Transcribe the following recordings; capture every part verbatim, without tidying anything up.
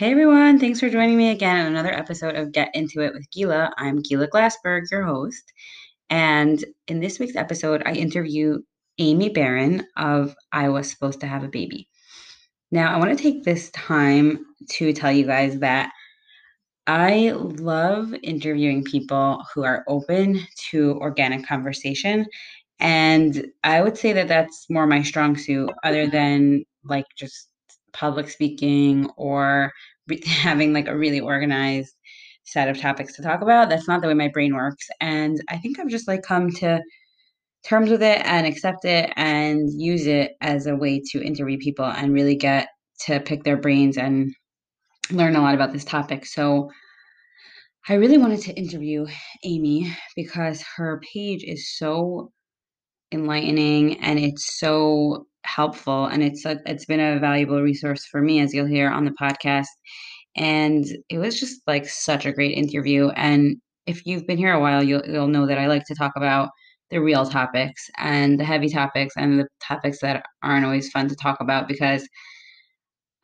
Hey everyone, thanks for joining me again on another episode of Get Into It with Gila. I'm Gila Glassberg, your host. And in this week's episode, I interview Amy Barron of I Was Supposed to Have a Baby. Now, I want to take this time to tell you guys that I love interviewing people who are open to organic conversation. And I would say that that's more my strong suit other than like just public speaking or re- having like a really organized set of topics to talk about. That's not the way my brain works. And I think I've just like come to terms with it and accept it and use it as a way to interview people and really get to pick their brains and learn a lot about this topic. So I really wanted to interview Amy because her page is so enlightening and it's so helpful, and it's a, it's been a valuable resource for me, as you'll hear on the podcast. And it was just like such a great interview. And if you've been here a while, you'll you'll know that I like to talk about the real topics and the heavy topics and the topics that aren't always fun to talk about, because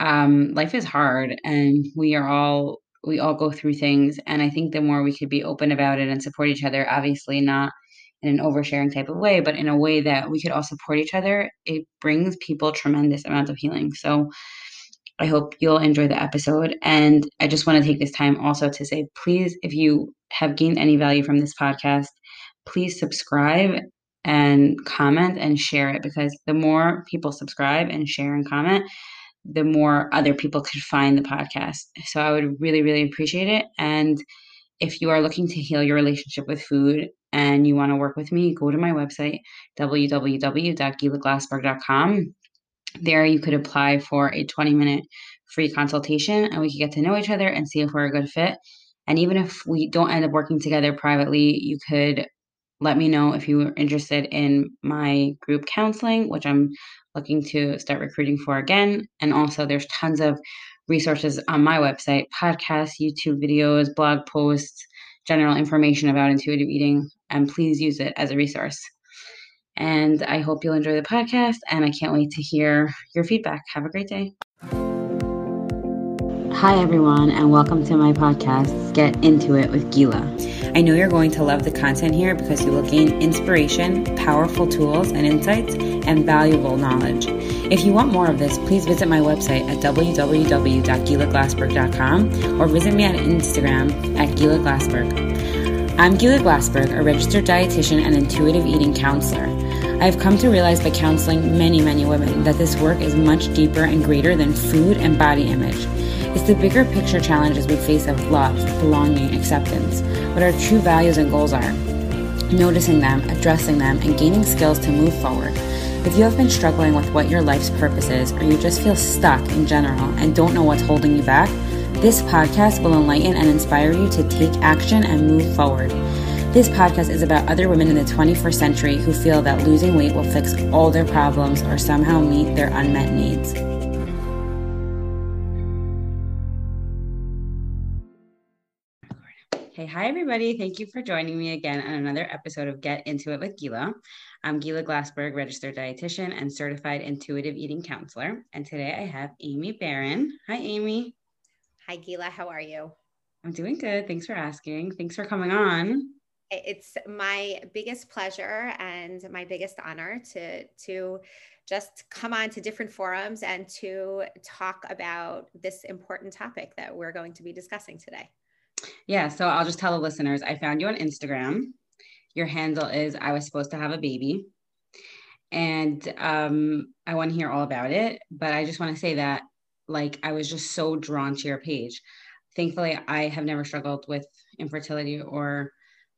um, life is hard and we are all we all go through things. And I think the more we could be open about it and support each other, obviously not in an oversharing type of way, but in a way that we could all support each other, it brings people tremendous amounts of healing. So I hope you'll enjoy the episode. And I just want to take this time also to say, please, if you have gained any value from this podcast, please subscribe and comment and share it, because the more people subscribe and share and comment, the more other people could find the podcast. So I would really, really appreciate it. And if you are looking to heal your relationship with food and you want to work with me, go to my website, w w w dot gila glassberg dot com. There you could apply for a twenty-minute free consultation, and we could get to know each other and see if we're a good fit. And even if we don't end up working together privately, you could let me know if you were interested in my group counseling, which I'm looking to start recruiting for again. And also there's tons of resources on my website, podcasts, YouTube videos, blog posts, general information about intuitive eating, and please use it as a resource. And I hope you'll enjoy the podcast, and I can't wait to hear your feedback. Have a great day. Hi, everyone, and welcome to my podcast, Get Into It with Gila. I know you're going to love the content here because you will gain inspiration, powerful tools and insights, and valuable knowledge. If you want more of this, please visit my website at w w w dot gila glassberg dot com or visit me on Instagram at Gila Glassberg. I'm Gila Glassberg, a registered dietitian and intuitive eating counselor. I've come to realize by counseling many, many women that this work is much deeper and greater than food and body image. It's the bigger picture challenges we face of love, belonging, acceptance, what our true values and goals are, noticing them, addressing them, and gaining skills to move forward. If you have been struggling with what your life's purpose is, or you just feel stuck in general and don't know what's holding you back, this podcast will enlighten and inspire you to take action and move forward. This podcast is about other women in the twenty-first century who feel that losing weight will fix all their problems or somehow meet their unmet needs. Hey, hi, everybody. Thank you for joining me again on another episode of Get Into It with Gila. I'm Gila Glassberg, registered dietitian and certified intuitive eating counselor. And today I have Amy Barron. Hi, Amy. Hi, Gila. How are you? I'm doing good. Thanks for asking. Thanks for coming on. It's my biggest pleasure and my biggest honor to, to just come on to different forums and to talk about this important topic that we're going to be discussing today. Yeah, so I'll just tell the listeners, I found you on Instagram. Your handle is I Was Supposed to Have a Baby. And um, I want to hear all about it, but I just want to say that, like, I was just so drawn to your page. Thankfully, I have never struggled with infertility or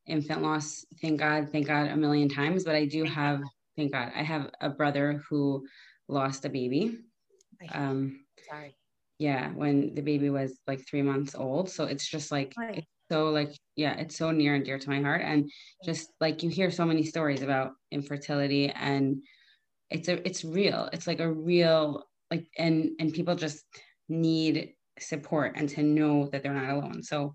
infant loss. Thank God, thank God a million times, but I do have, thank God, I have a brother who lost a baby. Um, Sorry. Yeah, when the baby was like three months old. So it's just like, right. it's so like, yeah, it's so near and dear to my heart. And just like, you hear so many stories about infertility, and it's a, it's real. It's like a real, like, and, and people just need support and to know that they're not alone. So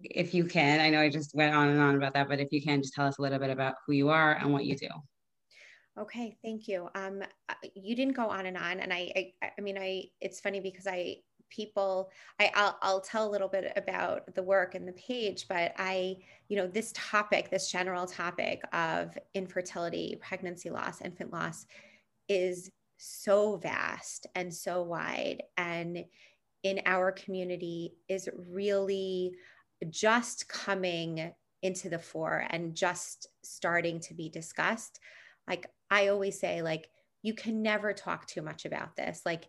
if you can, I know I just went on and on about that, but if you can just tell us a little bit about who you are and what you do. Okay. Thank you. Um, you didn't go on and on. And I, I, I mean, I, it's funny because I people, I, I'll, I'll tell a little bit about the work and the page, but I, you know, this topic, this general topic of infertility, pregnancy loss, infant loss is so vast and so wide. And in our community is really just coming into the fore and just starting to be discussed. Like I always say, like, you can never talk too much about this. Like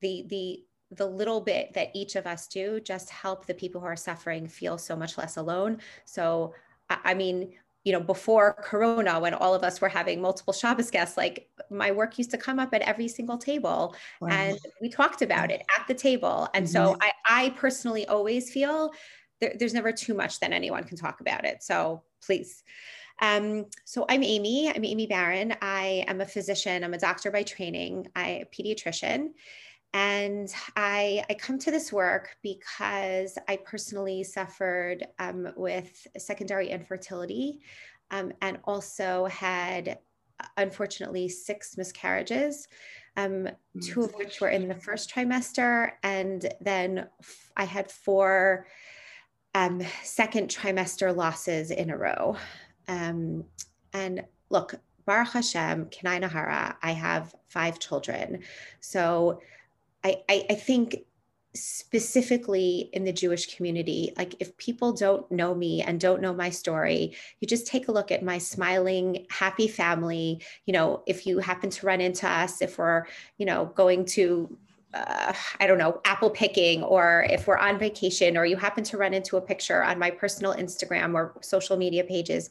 the, the, the little bit that each of us do just help the people who are suffering feel so much less alone. So, I mean, you know, before Corona, when all of us were having multiple Shabbos guests, like my work used to come up at every single table. Wow. And we talked about it at the table. And mm-hmm. so I, I personally always feel there, there's never too much that anyone can talk about it. So please. Um, so I'm Amy, I'm Amy Barron. I am a physician. I'm a doctor by training. I'm a pediatrician. And I, I come to this work because I personally suffered um, with secondary infertility um, and also had, unfortunately, six miscarriages, um, two of which were in the first trimester. And then f- I had four um, second trimester losses in a row. Um, and look, Baruch Hashem, Kenai Nahara, I have five children. So I, I, I think specifically in the Jewish community, like if people don't know me and don't know my story, you just take a look at my smiling, happy family. You know, if you happen to run into us, if we're, you know, going to Uh, I don't know, apple picking, or if we're on vacation, or you happen to run into a picture on my personal Instagram or social media pages,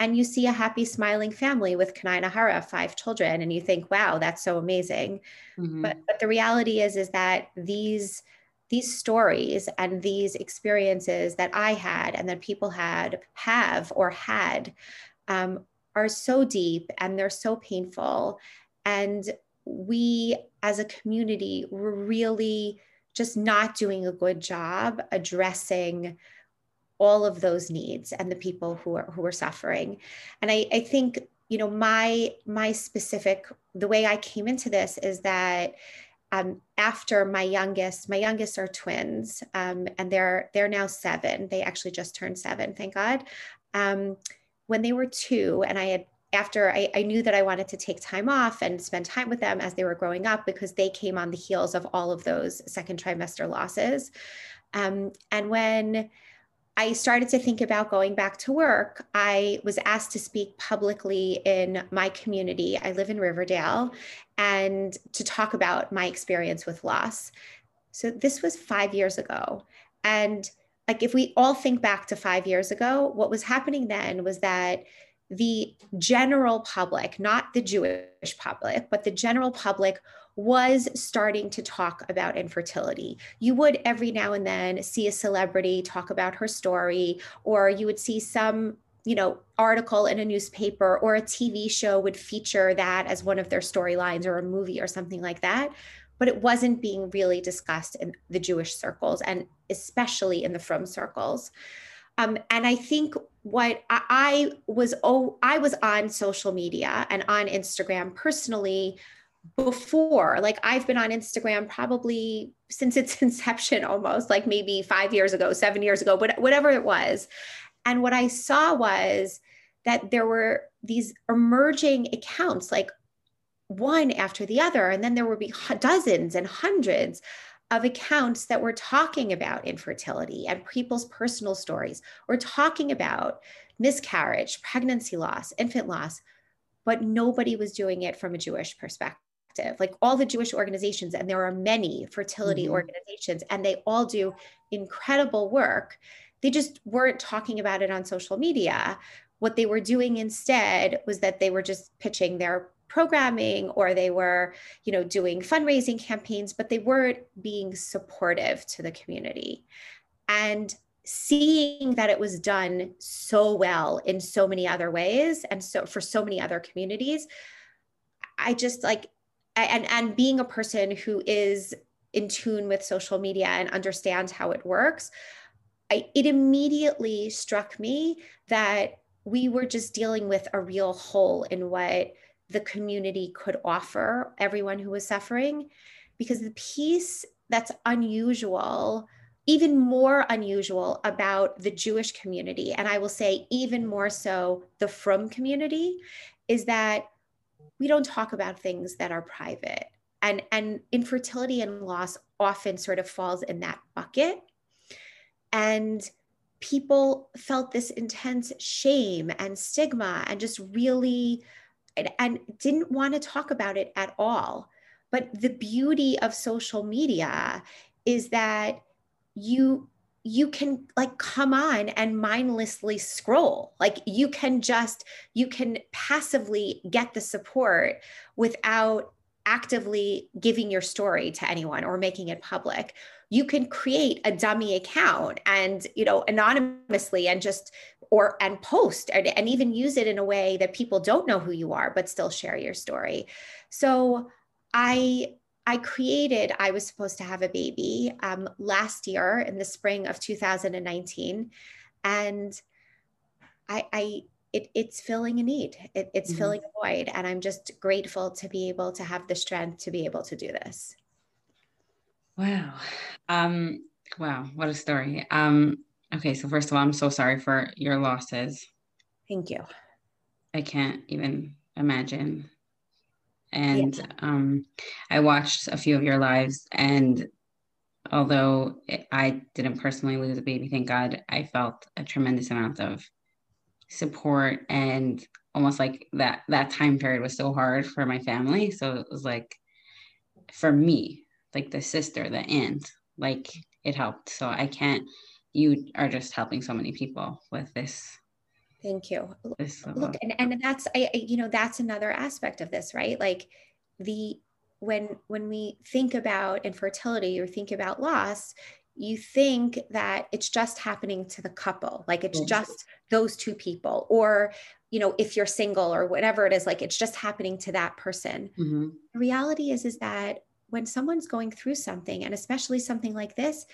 and you see a happy, smiling family with Kenai Nahara, five children, and you think, wow, that's so amazing. Mm-hmm. But, but the reality is, is that these, these stories and these experiences that I had and that people had, have, or had um, are so deep and they're so painful. And we as a community were really just not doing a good job addressing all of those needs and the people who are who are suffering. And I, I think, you know, my my specific, the way I came into this is that um, after my youngest, my youngest are twins, um, and they're they're now seven. They actually just turned seven, thank God. Um, when they were two, and I had After I, I knew that I wanted to take time off and spend time with them as they were growing up, because they came on the heels of all of those second trimester losses. Um, and when I started to think about going back to work, I was asked to speak publicly in my community. I live in Riverdale, and to talk about my experience with loss. So this was five years ago. And like, if we all think back to five years ago, what was happening then was that the general public, not the Jewish public, but the general public was starting to talk about infertility. You would every now and then see a celebrity talk about her story, or you would see some, you know, article in a newspaper, or a T V show would feature that as one of their storylines, or a movie or something like that. But it wasn't being really discussed in the Jewish circles, and especially in the frum circles. Um, and I think what I, I was, oh, I was on social media and on Instagram personally before. Like, I've been on Instagram probably since its inception, almost, like maybe five years ago, seven years ago, but whatever it was. And what I saw was that there were these emerging accounts, like one after the other, and then there would be dozens and hundreds of accounts that were talking about infertility and people's personal stories, or talking about miscarriage, pregnancy loss, infant loss, but nobody was doing it from a Jewish perspective. Like, all the Jewish organizations, and there are many fertility mm-hmm. organizations, and they all do incredible work. They just weren't talking about it on social media. What they were doing instead was that they were just pitching their programming, or they were, you know, doing fundraising campaigns, but they weren't being supportive to the community. And seeing that it was done so well in so many other ways, and so for so many other communities, I just like, and, and being a person who is in tune with social media and understands how it works, I, it immediately struck me that we were just dealing with a real hole in what the community could offer everyone who was suffering, because the piece that's unusual, even more unusual about the Jewish community, and I will say even more so the frum community, is that we don't talk about things that are private. And, and infertility and loss often sort of falls in that bucket. And people felt this intense shame and stigma and just really, and, and didn't want to talk about it at all. But the beauty of social media is that you, you can like come on and mindlessly scroll. Like you can just, you can passively get the support without actively giving your story to anyone or making it public. You can create a dummy account and, you know, anonymously and just, or, and post and, and even use it in a way that people don't know who you are, but still share your story. So I, I created, I Was Supposed to Have a Baby um, last year in the spring of two thousand nineteen. And I, I, It, it's filling a need. It, it's mm-hmm. filling a void. And I'm just grateful to be able to have the strength to be able to do this. Wow. Um, wow. What a story. Um, okay. So first of all, I'm so sorry for your losses. Thank you. I can't even imagine. And yeah. um, I watched a few of your lives, and although I didn't personally lose a baby, thank God, I felt a tremendous amount of support, and almost like that that time period was so hard for my family. So it was like, for me, like the sister, the aunt, like it helped. So I can't, you are just helping so many people with this. Thank you. This Look, and, and that's, I, you know, that's another aspect of this, right? Like the, when, when we think about infertility or think about loss, you think that it's just happening to the couple. Like it's just those two people, or, you know, if you're single or whatever it is, like it's just happening to that person. Mm-hmm. The reality is, is that when someone's going through something, and especially something like this,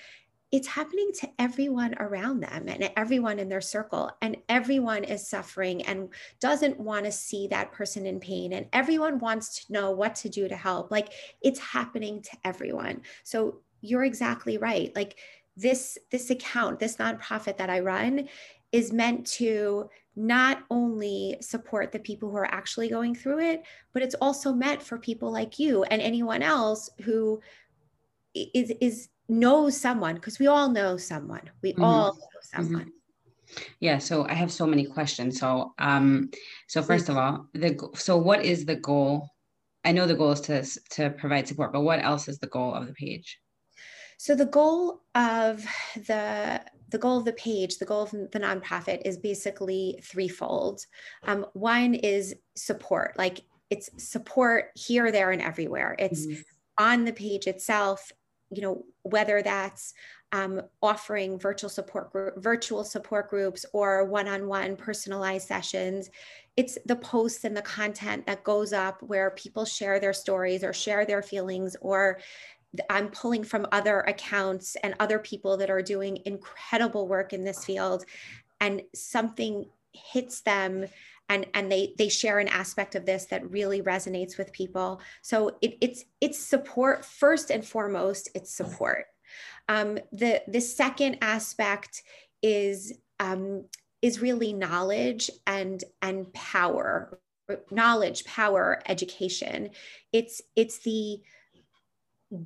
it's happening to everyone around them and everyone in their circle, and everyone is suffering and doesn't want to see that person in pain. And everyone wants to know what to do to help. Like it's happening to everyone. So you're exactly right. Like this, this account, this nonprofit that I run is meant to not only support the people who are actually going through it, but it's also meant for people like you and anyone else who is, is knows someone, because we all know someone. We mm-hmm. all know someone. Mm-hmm. Yeah. So I have so many questions. So, um, so first of all, the, so what is the goal? I know the goal is to, to provide support, but what else is the goal of the page? So the goal of the, the goal of the page, the goal of the nonprofit is basically threefold. Um, one is support, like it's support here, there, and everywhere. It's mm-hmm. on the page itself, you know, whether that's um, offering virtual support, group, virtual support groups or one-on-one personalized sessions. It's the posts and the content that goes up where people share their stories or share their feelings, or I'm pulling from other accounts and other people that are doing incredible work in this field, and something hits them and, and they, they share an aspect of this that really resonates with people. So it, it's, it's support. First and foremost, it's support. Um, the, the second aspect is, um, is really knowledge and, and power, knowledge, power, education. It's, it's the,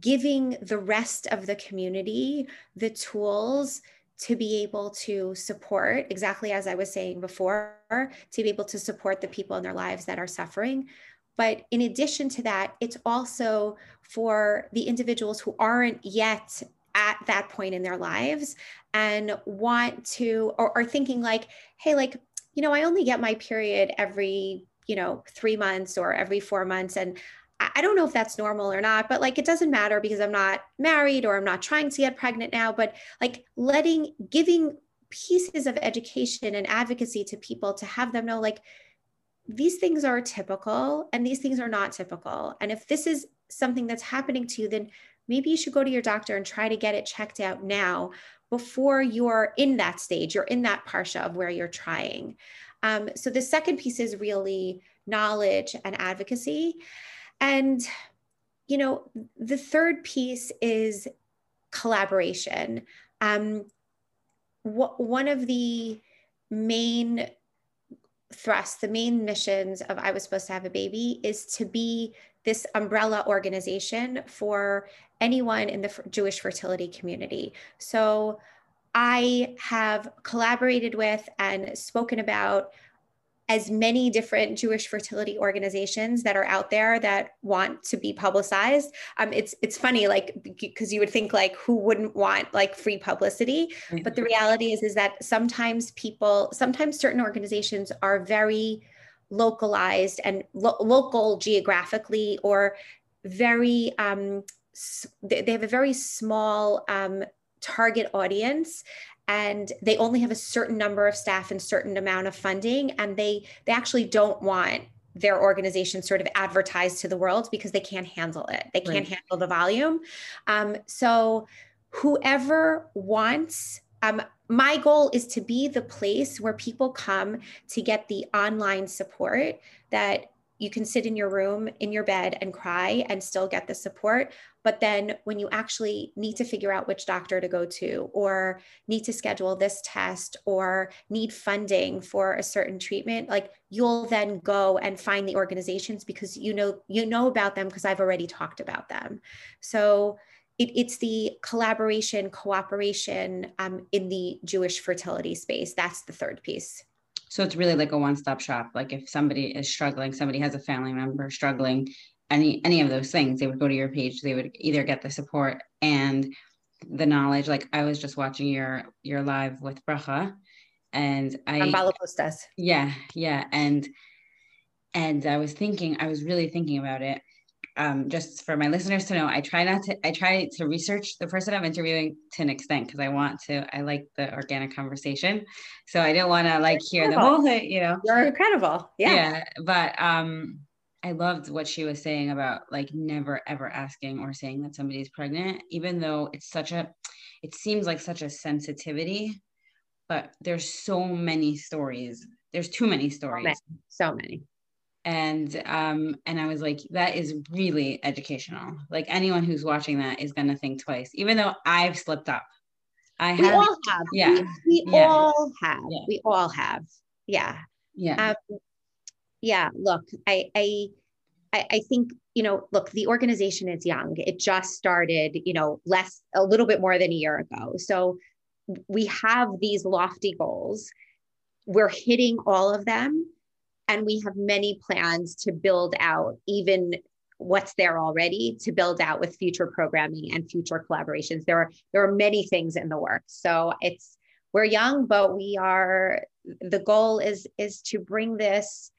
giving the rest of the community the tools to be able to support, exactly as I was saying before, to be able to support the people in their lives that are suffering. But in addition to that, it's also for the individuals who aren't yet at that point in their lives and want to, or are thinking like, hey, like, you know, I only get my period every, you know, three months or every four months. And I don't know if that's normal or not, but like, it doesn't matter because I'm not married or I'm not trying to get pregnant now, but like letting, giving pieces of education and advocacy to people to have them know, like, these things are typical and these things are not typical. And if this is something that's happening to you, then maybe you should go to your doctor and try to get it checked out now before you're in that stage, you're in that parsha of where you're trying. Um, so the second piece is really knowledge and advocacy. And, you know, the third piece is collaboration. Um, wh- one of the main thrusts, the main missions of I Was Supposed to Have a Baby is to be this umbrella organization for anyone in the f- Jewish fertility community. So I have collaborated with and spoken about as many different Jewish fertility organizations that are out there that want to be publicized. Um, it's it's funny, like, because you would think, like, who wouldn't want, like, free publicity? But the reality is, is that sometimes people, sometimes certain organizations are very localized and lo- local geographically, or very, um, they have a very small um, target audience, and they only have a certain number of staff and certain amount of funding, and they they actually don't want their organization sort of advertised to the world because they can't handle it. They can't right. handle the volume. Um, so whoever wants, um, my goal is to be the place where people come to get the online support that you can sit in your room, in your bed, and cry and still get the support. But then when you actually need to figure out which doctor to go to, or need to schedule this test, or need funding for a certain treatment, like, you'll then go and find the organizations because you know, you know about them because I've already talked about them. So it, it's the collaboration, cooperation um, in the Jewish fertility space. That's the third piece. So it's really like a one-stop shop. Like, if somebody is struggling, somebody has a family member struggling, any any of those things, they would go to your page. They would either get the support and the knowledge. Like, I was just watching your your live with Bracha, and I Balapostas. Yeah, yeah, and and I was thinking, I was really thinking about it. Um, just for my listeners to know, I try not to, I try to research the person I'm interviewing to an extent, because I want to, I like the organic conversation. So I didn't want to like You're hear incredible. The whole thing, you know. You're incredible. Yeah. Yeah. But um, I loved what she was saying about, like, never, ever asking or saying that somebody's pregnant, even though it's such a, it seems like such a sensitivity, but there's so many stories. There's too many stories. So many. So many. And, um, and I was like, that is really educational. Like, anyone who's watching that is going to think twice, even though I've slipped up. I we have, all have. Yeah. We, we yeah. all have, yeah. we all have. Yeah. Yeah. Um, yeah. Look, I, I, I think, you know, look, the organization is young. It just started, you know, less, a little bit more than a year ago. So we have these lofty goals. We're hitting all of them. And we have many plans to build out even what's there already, to build out with future programming and future collaborations. There are there are many things in the works. So it's we're young, but we are. The goal is is to bring this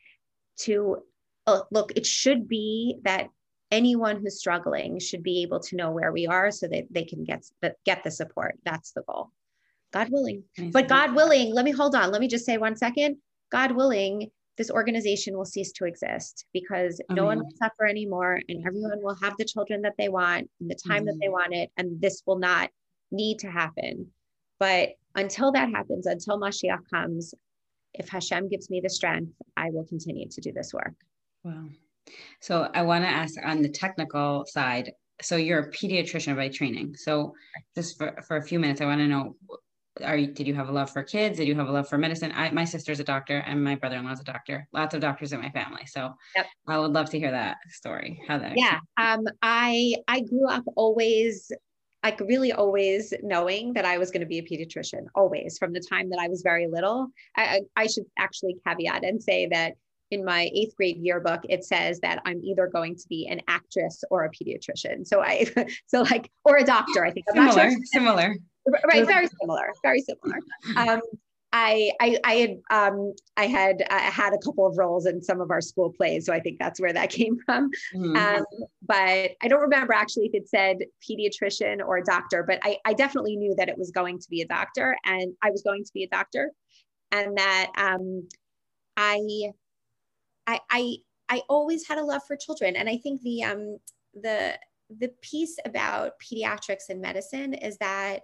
to uh, look. It should be that anyone who's struggling should be able to know where we are, so that they can get get the support. That's the goal, God willing. Nice. But God willing, let me hold on. Let me just say one second. God willing, this organization will cease to exist because no mm-hmm. one will suffer anymore, and everyone will have the children that they want and the time mm-hmm. that they want it. And this will not need to happen. But until that happens, until Mashiach comes, if Hashem gives me the strength, I will continue to do this work. Wow. So I want to ask on the technical side. So you're a pediatrician by training. So just for, for a few minutes, I want to know, Are you, did you have a love for kids? Did you have a love for medicine? I, my sister's a doctor, and my brother-in-law's a doctor. Lots of doctors in my family. So yep. I would love to hear that story. How that? Yeah. Um, I, I grew up always, like really always knowing that I was going to be a pediatrician, always, from the time that I was very little. I, I should actually caveat and say that in my eighth grade yearbook, it says that I'm either going to be an actress or a pediatrician. So I, so like, or a doctor, I think. I'm similar, not sure. similar. Right, very similar, very similar. Um, I, I, I had, um, I had, I had a couple of roles in some of our school plays, so I think that's where that came from. Mm-hmm. Um, but I don't remember actually if it said pediatrician or doctor, but I, I definitely knew that it was going to be a doctor, and I was going to be a doctor, and that um, I, I, I, I always had a love for children, and I think the um, the the piece about pediatrics and medicine is that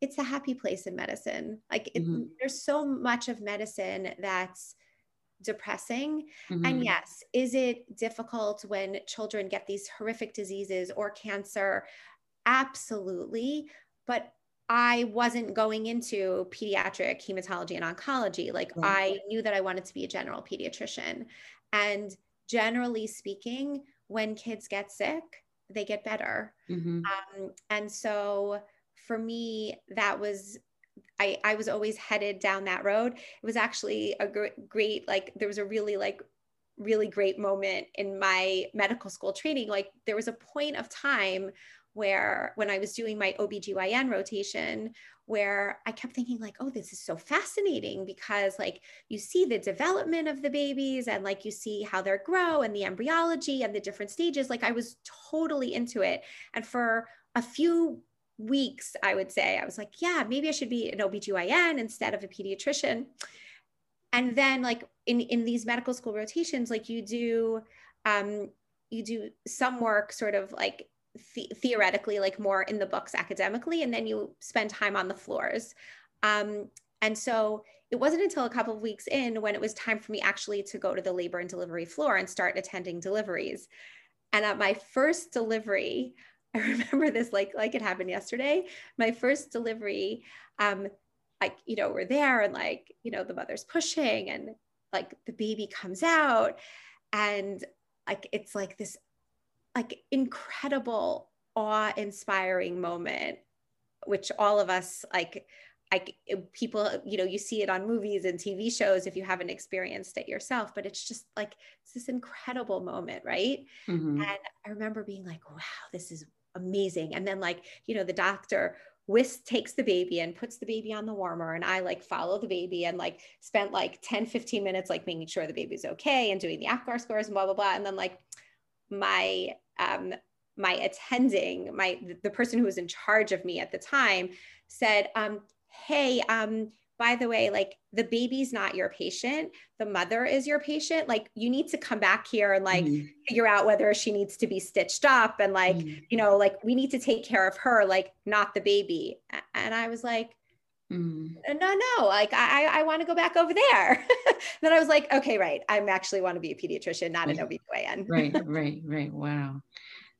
it's a happy place in medicine. Like it, mm-hmm. there's so much of medicine that's depressing. Mm-hmm. And yes, is it difficult when children get these horrific diseases or cancer? Absolutely. But I wasn't going into pediatric hematology and oncology. Like right. I knew that I wanted to be a general pediatrician. And generally speaking, when kids get sick, they get better. Mm-hmm. Um, and so for me, that was, I, I was always headed down that road. It was actually a gr- great, like, there was a really like, really great moment in my medical school training. Like there was a point of time where when I was doing my O B G Y N rotation, where I kept thinking like, oh, this is so fascinating because like you see the development of the babies and like you see how they grow and the embryology and the different stages. Like I was totally into it. And for a few weeks, I would say, I was like, yeah, maybe I should be an O B G Y N instead of a pediatrician. And then like in, in these medical school rotations, like you do, um, you do some work sort of like the- theoretically, like more in the books academically, and then you spend time on the floors. Um, and so it wasn't until a couple of weeks in when it was time for me actually to go to the labor and delivery floor and start attending deliveries. And at my first delivery, I remember this like, like it happened yesterday, my first delivery, um, like, you know, we're there and like, you know, the mother's pushing and like the baby comes out and like, it's like this like incredible awe-inspiring moment, which all of us like, like people, you know, you see it on movies and T V shows if you haven't experienced it yourself, but it's just like, it's this incredible moment. Right. Mm-hmm. And I remember being like, wow, this is amazing. And then like, you know, the doctor Whisk takes the baby and puts the baby on the warmer. And I like follow the baby and like spent like ten, fifteen minutes, like making sure the baby's okay and doing the APGAR scores and blah, blah, blah. And then like my, um, my attending, my, the person who was in charge of me at the time said, um, hey, um, by the way, like the baby's not your patient. The mother is your patient. Like you need to come back here and like mm-hmm. figure out whether she needs to be stitched up and like, mm-hmm. you know, like we need to take care of her, like not the baby. And I was like, mm-hmm. no, no, like I, I want to go back over there. Then I was like, okay, right. I actually want to be a pediatrician, not right. an O B G Y N. right, right, right. Wow.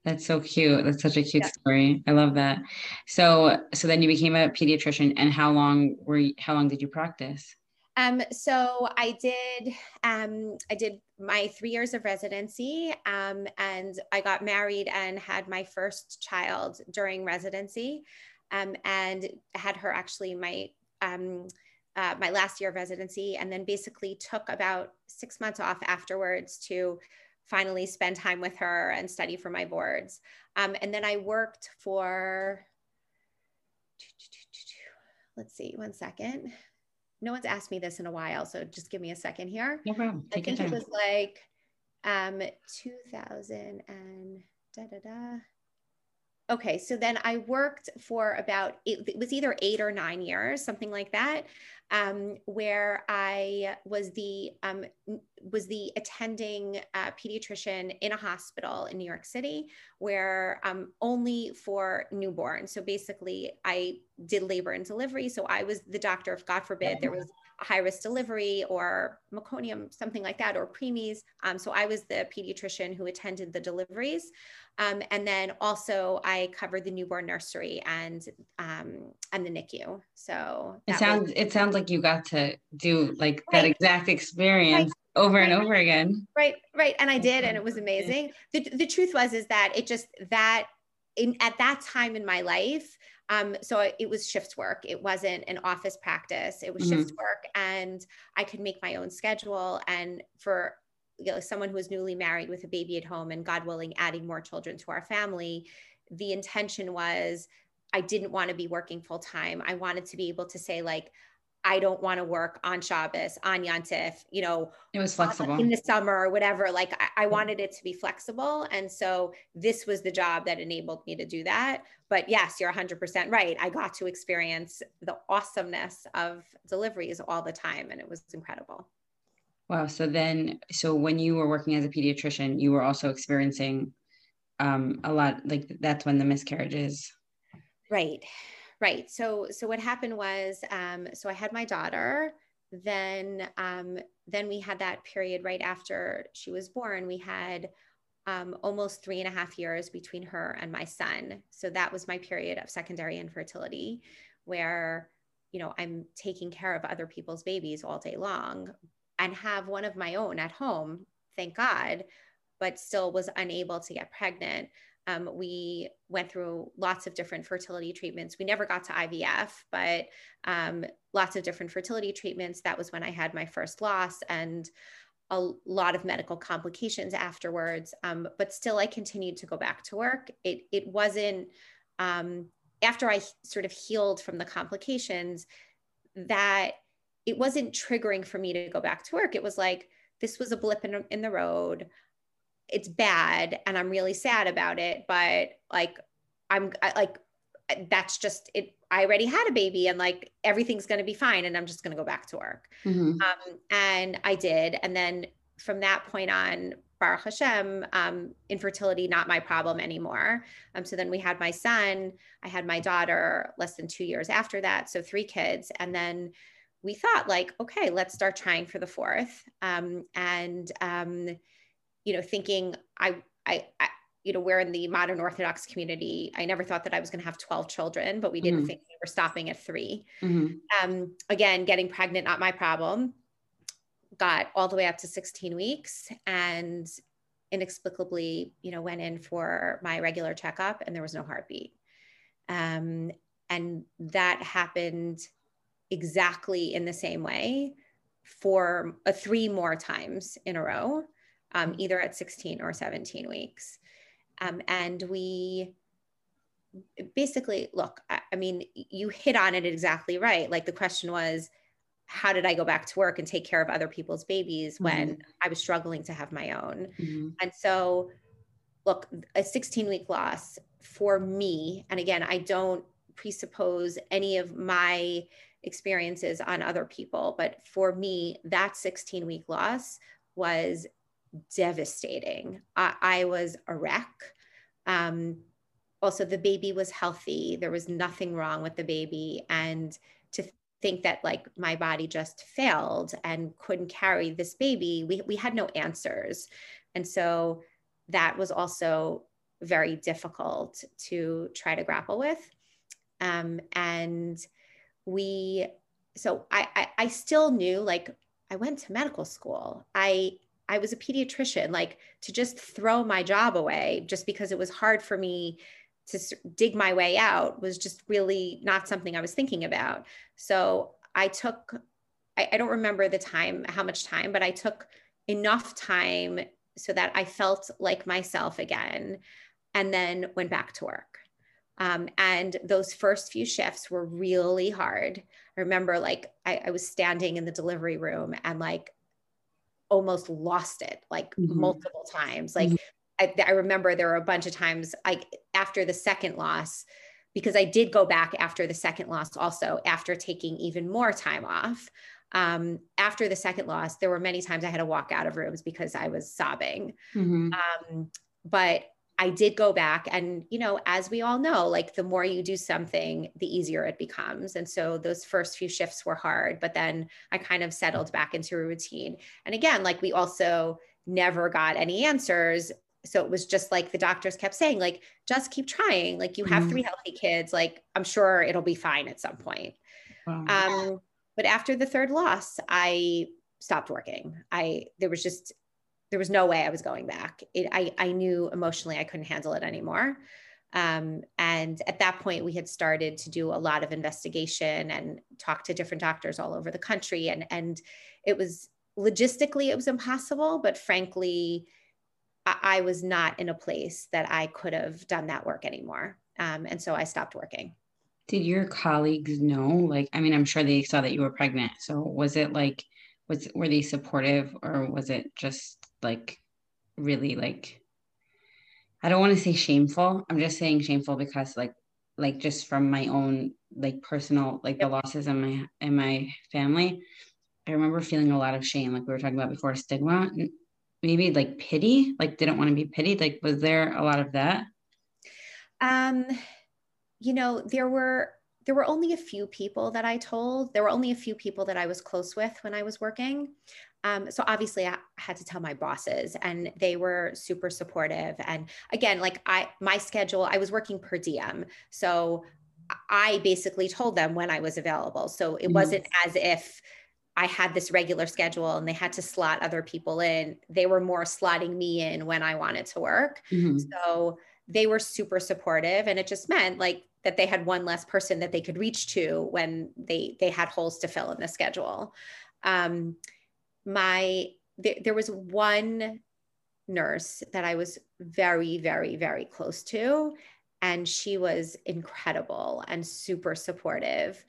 That's so cute. That's such a cute yeah. story. I love that. So, so then you became a pediatrician, and how long were you, how long did you practice? Um, so I did, um, I did my three years of residency, um, and I got married and had my first child during residency, um, and had her actually my, um, uh, my last year of residency, and then basically took about six months off afterwards to finally spend time with her and study for my boards. Um, and then I worked for, let's see, one second. No one's asked me this in a while, so just give me a second here. No problem. Take your time. I think it was like um, two thousand and da, da, da. Okay, so then I worked for about, eight, it was either eight or nine years, something like that, um, where I was the um, was the attending uh, pediatrician in a hospital in New York City, where um, only for newborns. So basically, I did labor and delivery. So I was the doctor if, God forbid, there was a high-risk delivery or meconium, something like that, or preemies. Um, so I was the pediatrician who attended the deliveries. Um, and then also I covered the newborn nursery and um, and the NICU. So it sounds was- it sounds like you got to do like right. that exact experience right. over right. and over again. Right, right, and I did, and it was amazing. the The truth was is that it just that in, at that time in my life, um, so it was shift work. It wasn't an office practice. It was mm-hmm. shift work, and I could make my own schedule. And for you know, someone who was newly married with a baby at home and God willing, adding more children to our family, the intention was I didn't want to be working full time. I wanted to be able to say like, I don't want to work on Shabbos, on Yantif, you know, it was flexible in the summer or whatever. Like I, I wanted it to be flexible. And so this was the job that enabled me to do that. But yes, you're one hundred percent right. I got to experience the awesomeness of deliveries all the time. And it was incredible. Wow. So then, so when you were working as a pediatrician, you were also experiencing um, a lot, like that's when the miscarriages. Right. Right. So, so what happened was, um, so I had my daughter, then, um, then we had that period right after she was born, we had um, almost three and a half years between her and my son. So that was my period of secondary infertility where, you know, I'm taking care of other people's babies all day long and have one of my own at home, thank God, but still was unable to get pregnant. Um, we went through lots of different fertility treatments. We never got to I V F, but um, lots of different fertility treatments. That was when I had my first loss and a lot of medical complications afterwards. Um, but still, I continued to go back to work. It, it wasn't, um, after I sort of healed from the complications, that it wasn't triggering for me to go back to work. It was like, this was a blip in, in the road. It's bad. And I'm really sad about it, but like, I'm I, like, that's just it. I already had a baby and like, everything's going to be fine. And I'm just going to go back to work. Mm-hmm. Um, and I did. And then from that point on, Baruch Hashem, um, infertility, not my problem anymore. Um, so then we had my son, I had my daughter less than two years after that. So three kids. And then we thought like, okay, let's start trying for the fourth. Um, and, um, you know, thinking I, I, I, you know, we're in the modern Orthodox community. I never thought that I was going to have twelve children, but we didn't mm-hmm. think we were stopping at three. Mm-hmm. Um, again, getting pregnant, not my problem. Got all the way up to sixteen weeks and inexplicably, you know, went in for my regular checkup and there was no heartbeat. Um, and that happened exactly in the same way for uh, three more times in a row. Um, either at sixteen or seventeen weeks. Um, and we basically, look, I, I mean, you hit on it exactly right. Like the question was, how did I go back to work and take care of other people's babies mm-hmm. when I was struggling to have my own? Mm-hmm. And so, look, a sixteen-week loss for me, and again, I don't presuppose any of my experiences on other people, but for me, that sixteen-week loss was devastating. I, I was a wreck. Um, also, the baby was healthy. There was nothing wrong with the baby. And to th- think that like my body just failed and couldn't carry this baby, we, we had no answers. And so that was also very difficult to try to grapple with. Um, and we, so I, I, I still knew, like I went to medical school. I I was a pediatrician, like to just throw my job away just because it was hard for me to dig my way out was just really not something I was thinking about. So I took, I, I don't remember the time, how much time, but I took enough time so that I felt like myself again, and then went back to work. Um, and those first few shifts were really hard. I remember like, I, I was standing in the delivery room and like, almost lost it like mm-hmm. multiple times. Like mm-hmm. I, I remember there were a bunch of times like after the second loss, because I did go back after the second loss also after taking even more time off. Um, after the second loss, there were many times I had to walk out of rooms because I was sobbing. Mm-hmm. Um, but I did go back and, you know, as we all know, like the more you do something, the easier it becomes. And so those first few shifts were hard, but then I kind of settled back into a routine. And again, like we also never got any answers. So it was just like the doctors kept saying, like, just keep trying. Like you have mm-hmm. three healthy kids. Like I'm sure it'll be fine at some point. Wow. Um, but after the third loss, I stopped working. I, there was just, there was no way I was going back. It, I, I knew emotionally I couldn't handle it anymore. Um, and at that point we had started to do a lot of investigation and talk to different doctors all over the country. And, and it was logistically, it was impossible, but frankly, I, I was not in a place that I could have done that work anymore. Um, and so I stopped working. Did your colleagues know, like, I mean, I'm sure they saw that you were pregnant. So was it like, was, were they supportive or was it just like really like, I don't want to say shameful. I'm just saying shameful because like, like just from my own, like personal, like the losses in my, in my family, I remember feeling a lot of shame. Like we were talking about before, stigma, maybe like pity, like didn't want to be pitied. Like, was there a lot of that? Um, you know, there were, there were only a few people that I told. There were only a few people that I was close with when I was working. Um, so obviously I had to tell my bosses, and they were super supportive. And again, like I, my schedule, I was working per diem. So I basically told them when I was available. So it wasn't as if I had this regular schedule and they had to slot other people in. They were more slotting me in when I wanted to work. Mm-hmm. So they were super supportive, and it just meant like that they had one less person that they could reach to when they, they had holes to fill in the schedule. Um, my, th- there was one nurse that I was very, very, very close to, and she was incredible and super supportive,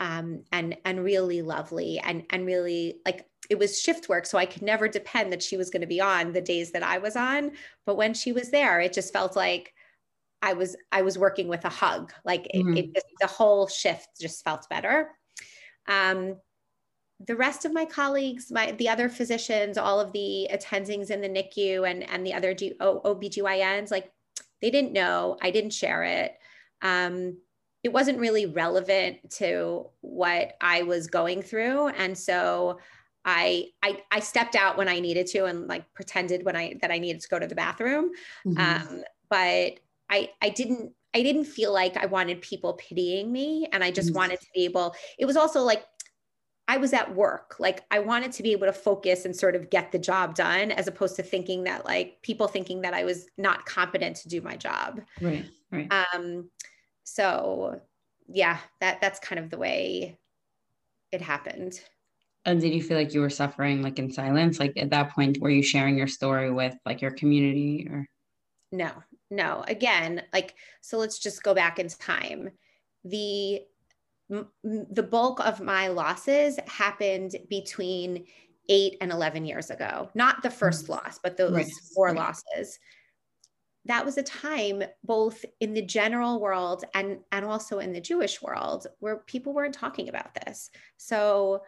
um, and, and really lovely, and, and really like, it was shift work. So I could never depend that she was going to be on the days that I was on, but when she was there, it just felt like I was, I was working with a hug. Like it, mm-hmm. it just, the whole shift just felt better. Um, the rest of my colleagues, my, the other physicians, all of the attendings in the N I C U and, and the other G- o- O B G Y Ns, like they didn't know, I didn't share it. Um, it wasn't really relevant to what I was going through. And so I, I, I stepped out when I needed to, and like pretended when I, that I needed to go to the bathroom. Mm-hmm. Um, but I, I didn't, I didn't feel like I wanted people pitying me, and I just mm-hmm. wanted to be able, it was also like, I was at work. Like I wanted to be able to focus and sort of get the job done, as opposed to thinking that like people thinking that I was not competent to do my job. Right. Right. Um, so yeah, that, that's kind of the way it happened. And did you feel like you were suffering like in silence? Like at that point, were you sharing your story with like your community or? No, no. Again, like, so let's just go back in time. The The bulk of my losses happened between eight and eleven years ago. Not the first loss, but those right. four right. losses. That was a time both in the general world and, and also in the Jewish world where people weren't talking about this. So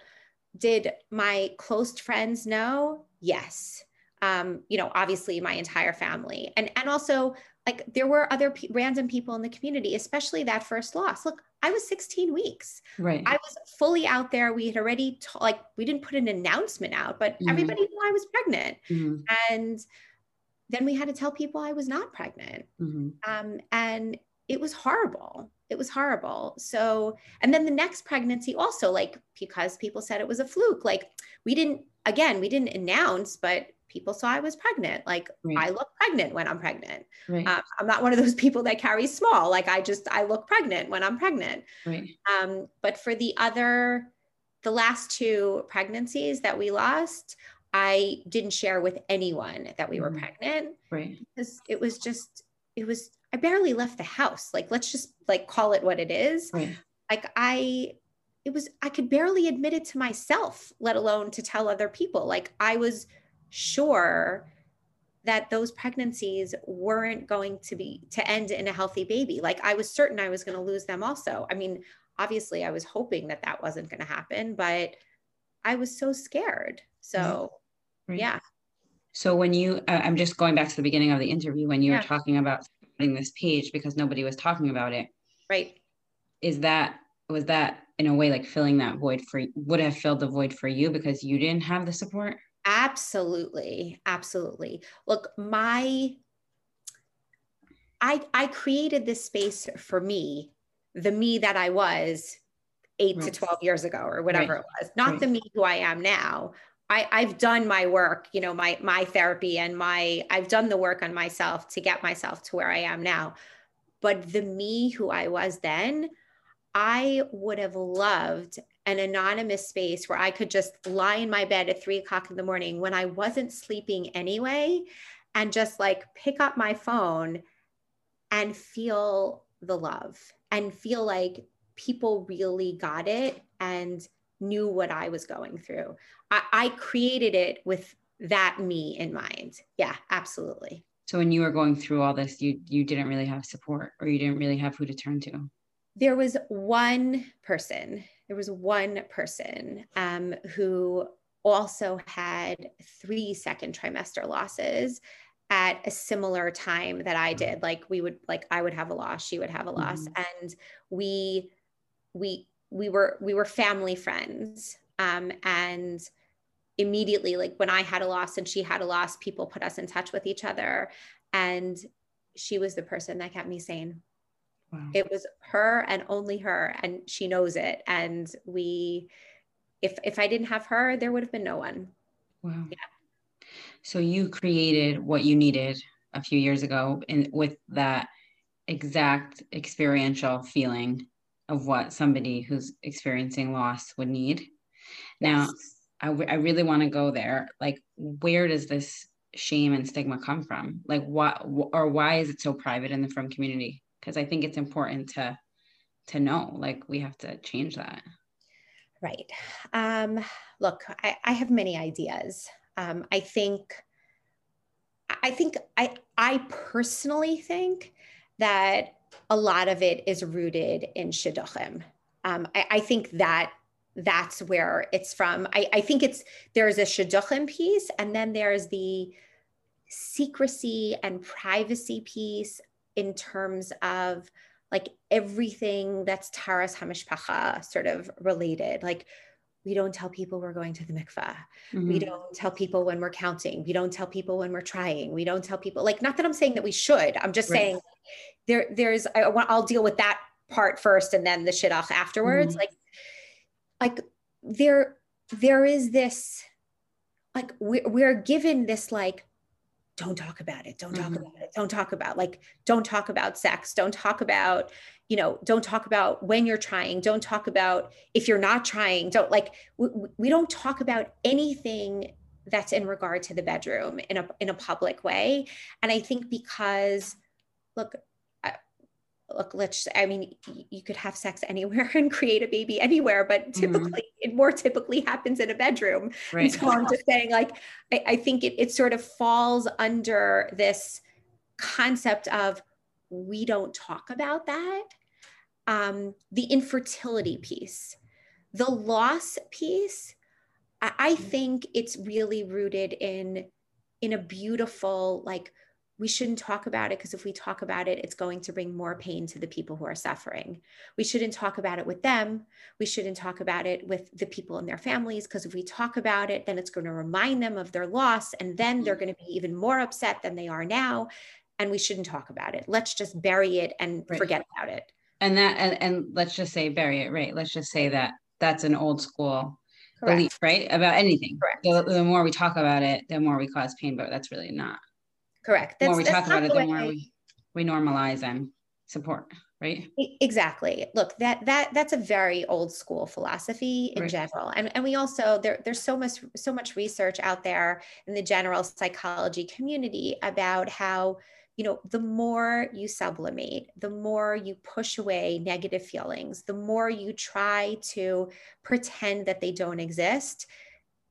did my close friends know? Yes. Um, you know, obviously my entire family. And, and also like there were other p- random people in the community, especially that first loss. Look, I was sixteen weeks. Right. I was fully out there. We had already t- like, we didn't put an announcement out, but mm-hmm. everybody knew I was pregnant. Mm-hmm. And then we had to tell people I was not pregnant. Mm-hmm. Um, and it was horrible. It was horrible. So, and then the next pregnancy also, like, because people said it was a fluke, like we didn't, again, we didn't announce, but people saw I was pregnant. Like right. I look pregnant when I'm pregnant. Right. Um, I'm not one of those people that carries small. Like I just, I look pregnant when I'm pregnant. Right. Um, but for the other, the last two pregnancies that we lost, I didn't share with anyone that we were mm-hmm. pregnant. Right. Because it was just, it was, I barely left the house. Like, let's just like call it what it is. Right. Like I, it was, I could barely admit it to myself, let alone to tell other people. Like I was sure that those pregnancies weren't going to be to end in a healthy baby. Like I was certain I was going to lose them also. I mean, obviously I was hoping that that wasn't going to happen, but I was so scared. So right. yeah. So when you, uh, I'm just going back to the beginning of the interview when you yeah. were talking about starting this page because nobody was talking about it. Right. Is that, was that in a way like filling that void for, would have filled the void for you because you didn't have the support? Absolutely. Absolutely. Look, my, I, I created this space for me, the me that I was eight right. to twelve years ago or whatever right. it was, not right. the me who I am now. I, I've done my work, you know, my, my therapy and my, I've done the work on myself to get myself to where I am now, but the me who I was then, I would have loved an anonymous space where I could just lie in my bed at three o'clock in the morning when I wasn't sleeping anyway, and just like pick up my phone and feel the love and feel like people really got it and knew what I was going through. I, I created it with that me in mind. Yeah, absolutely. So when you were going through all this, you you didn't really have support, or you didn't really have who to turn to? There was one person. There was one person um, who also had three second trimester losses at a similar time that I did. Like we would, like I would have a loss, she would have a loss. Mm-hmm. And we we we were we were family friends, um, and immediately, like when I had a loss and she had a loss, people put us in touch with each other, and she was the person that kept me sane. Wow. It was her and only her, and she knows it. And we, if if I didn't have her, there would have been no one. Wow. Yeah. So you created what you needed a few years ago, and with that exact experiential feeling of what somebody who's experiencing loss would need. Yes. Now, I, w- I really want to go there. Like, where does this shame and stigma come from? Like, what or why is it so private in the F R M community? Because I think it's important to to know, like, we have to change that. Right. Um, look, I, I have many ideas. Um, I think, I think, I I personally think that a lot of it is rooted in shidduchim. Um, I, I think that that's where it's from. I, I think it's, there's a shidduchim piece, and then there's the secrecy and privacy piece in terms of like everything that's Taras Hamishpacha sort of related. Like, we don't tell people we're going to the mikveh. Mm-hmm. We don't tell people when we're counting. We don't tell people when we're trying. We don't tell people, like, not that I'm saying that we should, I'm just right. saying there, there's, I, I'll deal with that part first and then the shidduch afterwards. Mm-hmm. Like, like there, there is this, like we're, we're given this, like, don't talk about it. Don't talk mm-hmm. about it. Don't talk about like, don't talk about sex. Don't talk about, you know, don't talk about when you're trying. Don't talk about if you're not trying. Don't like, we, we don't talk about anything that's in regard to the bedroom in a, in a public way. And I think because look, I, look, let's, I mean, you could have sex anywhere and create a baby anywhere, but typically mm-hmm. it more typically happens in a bedroom. Right. And so I'm just saying, like, I, I think it, it sort of falls under this concept of, we don't talk about that. Um, the infertility piece, the loss piece, I, I think it's really rooted in, in a beautiful, like, we shouldn't talk about it because if we talk about it, it's going to bring more pain to the people who are suffering. We shouldn't talk about it with them. We shouldn't talk about it with the people in their families because if we talk about it, then it's going to remind them of their loss and then they're going to be even more upset than they are now. And we shouldn't talk about it. Let's just bury it and right. forget about it. And that, and, and let's just say bury it, right? Let's just say that that's an old school Correct. Belief, right? About anything. Correct. The, the more we talk about it, the more we cause pain, but that's really not. Correct. That's, the more we talk about it, the more I, we, we normalize and support, right? Exactly. Look, that that that's a very old school philosophy in right. general. And and we also, there there's so much, so much research out there in the general psychology community about how, you know, the more you sublimate, the more you push away negative feelings, the more you try to pretend that they don't exist,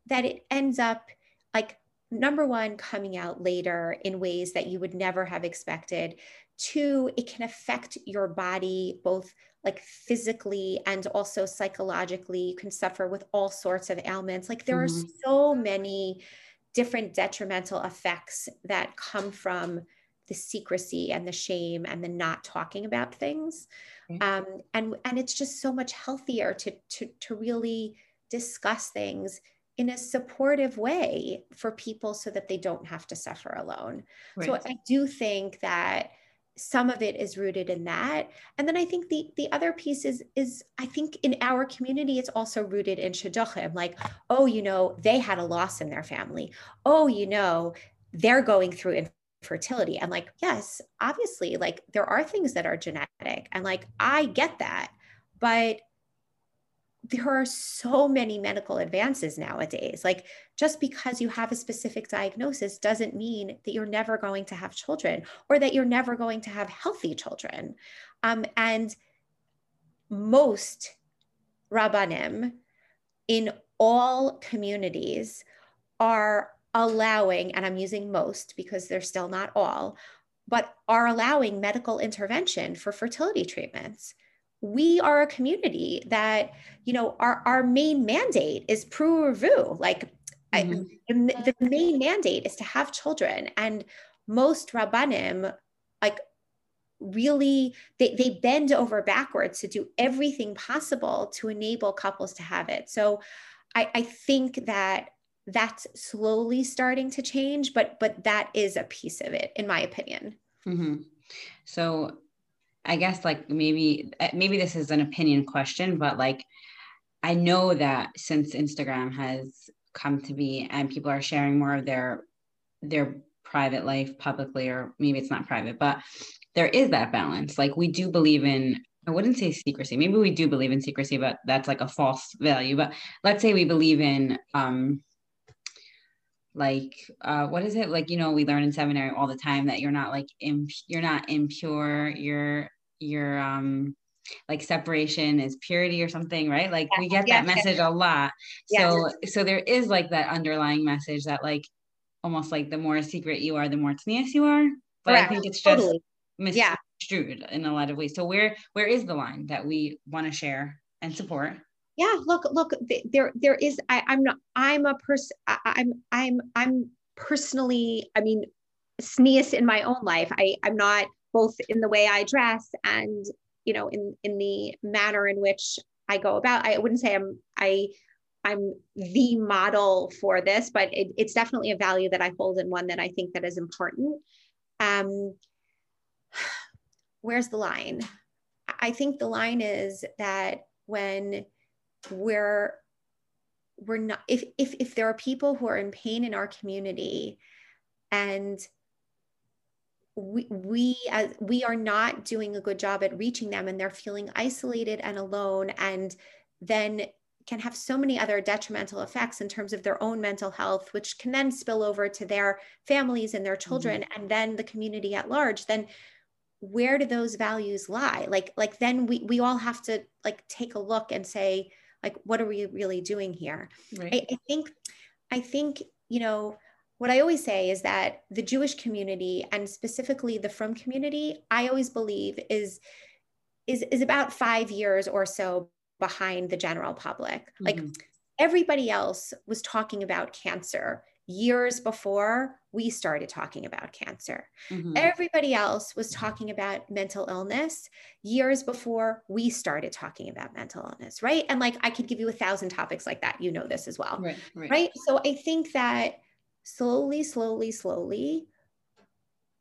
that it ends up like, number one, coming out later in ways that you would never have expected. Two, it can affect your body, both like physically and also psychologically. You can suffer with all sorts of ailments. Like there mm-hmm. are so many different detrimental effects that come from the secrecy and the shame and the not talking about things. Mm-hmm. Um, and, and it's just so much healthier to, to, to really discuss things in a supportive way for people so that they don't have to suffer alone. Right. So I do think that some of it is rooted in that. And then I think the, the other piece is, is I think in our community, it's also rooted in shidduchim. Like, oh, you know, they had a loss in their family. Oh, you know, they're going through infertility. And like, yes, obviously, like there are things that are genetic and like, I get that, but there are so many medical advances nowadays. Like just because you have a specific diagnosis doesn't mean that you're never going to have children or that you're never going to have healthy children. Um, and most rabbanim in all communities are allowing, and I'm using most because they're still not all, but are allowing medical intervention for fertility treatments. We are a community that, you know, our, our main mandate is pru u'rvu. Like mm-hmm. I, the, the main mandate is to have children. And most rabbanim, like really, they, they bend over backwards to do everything possible to enable couples to have it. So I, I think that that's slowly starting to change, but, but that is a piece of it, in my opinion. Mm-hmm. So I guess like maybe, maybe this is an opinion question, but like, I know that since Instagram has come to be and people are sharing more of their, their private life publicly, or maybe it's not private, but there is that balance. Like we do believe in, I wouldn't say secrecy. Maybe we do believe in secrecy, but that's like a false value. But let's say we believe in, um, like, uh, what is it? Like, you know, we learn in seminary all the time that you're not like, imp- you're not impure. You're, you're, um, like separation is purity or something, right? Like yeah, we get yeah, that message yeah. a lot. So, yeah. so there is like that underlying message that like, almost like the more secret you are, the more tenacious you are. But correct. I think it's just totally. misconstrued yeah. in a lot of ways. So where, where is the line that we want to share and support? Yeah, look, look, there, there is, I, I'm not, I'm a person, I'm, I'm, I'm personally, I mean, sneeze in my own life. I, I'm not both in the way I dress and, you know, in, in the manner in which I go about. I wouldn't say I'm, I, I'm the model for this, but it, it's definitely a value that I hold and one that I think that is important. Um, where's the line? I think the line is that when we're, we're not, if, if, if there are people who are in pain in our community and we, we, as we are not doing a good job at reaching them and they're feeling isolated and alone, and then can have so many other detrimental effects in terms of their own mental health, which can then spill over to their families and their children, mm-hmm. and then the community at large, then where do those values lie? Like, like then we, we all have to like take a look and say, like, what are we really doing here? Right. I, I think, I think, you know, what I always say is that the Jewish community, and specifically the Frum community, I always believe is, is, is about five years or so behind the general public. Mm-hmm. Like everybody else was talking about cancer years before we started talking about cancer. Mm-hmm. Everybody else was talking about mental illness years before we started talking about mental illness, right? And like, I could give you a thousand topics like that, you know this as well, right? Right. right? So I think that slowly, slowly, slowly,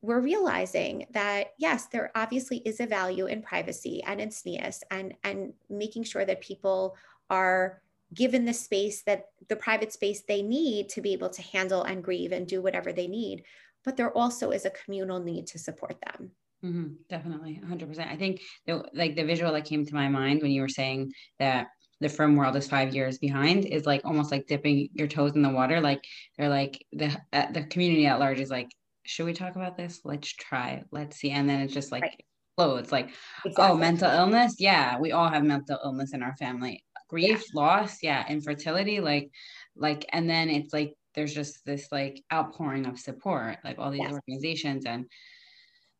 we're realizing that, yes, there obviously is a value in privacy and in sneeze and, and making sure that people are given the space, that the private space they need to be able to handle and grieve and do whatever they need. But there also is a communal need to support them. Mm-hmm, definitely. one hundred percent. I think the, like the visual that came to my mind when you were saying that the Frum world is five years behind is like almost like dipping your toes in the water. Like they're like the, uh, the community at large is like, should we talk about this? Let's try. Let's see. And then it's just like right. explodes. Like, exactly. Oh, mental illness. Yeah. We all have mental illness in our family. Grief, yeah. loss. Yeah. Infertility. Like, like, and then it's like, there's just this like outpouring of support, like all these yes. organizations. And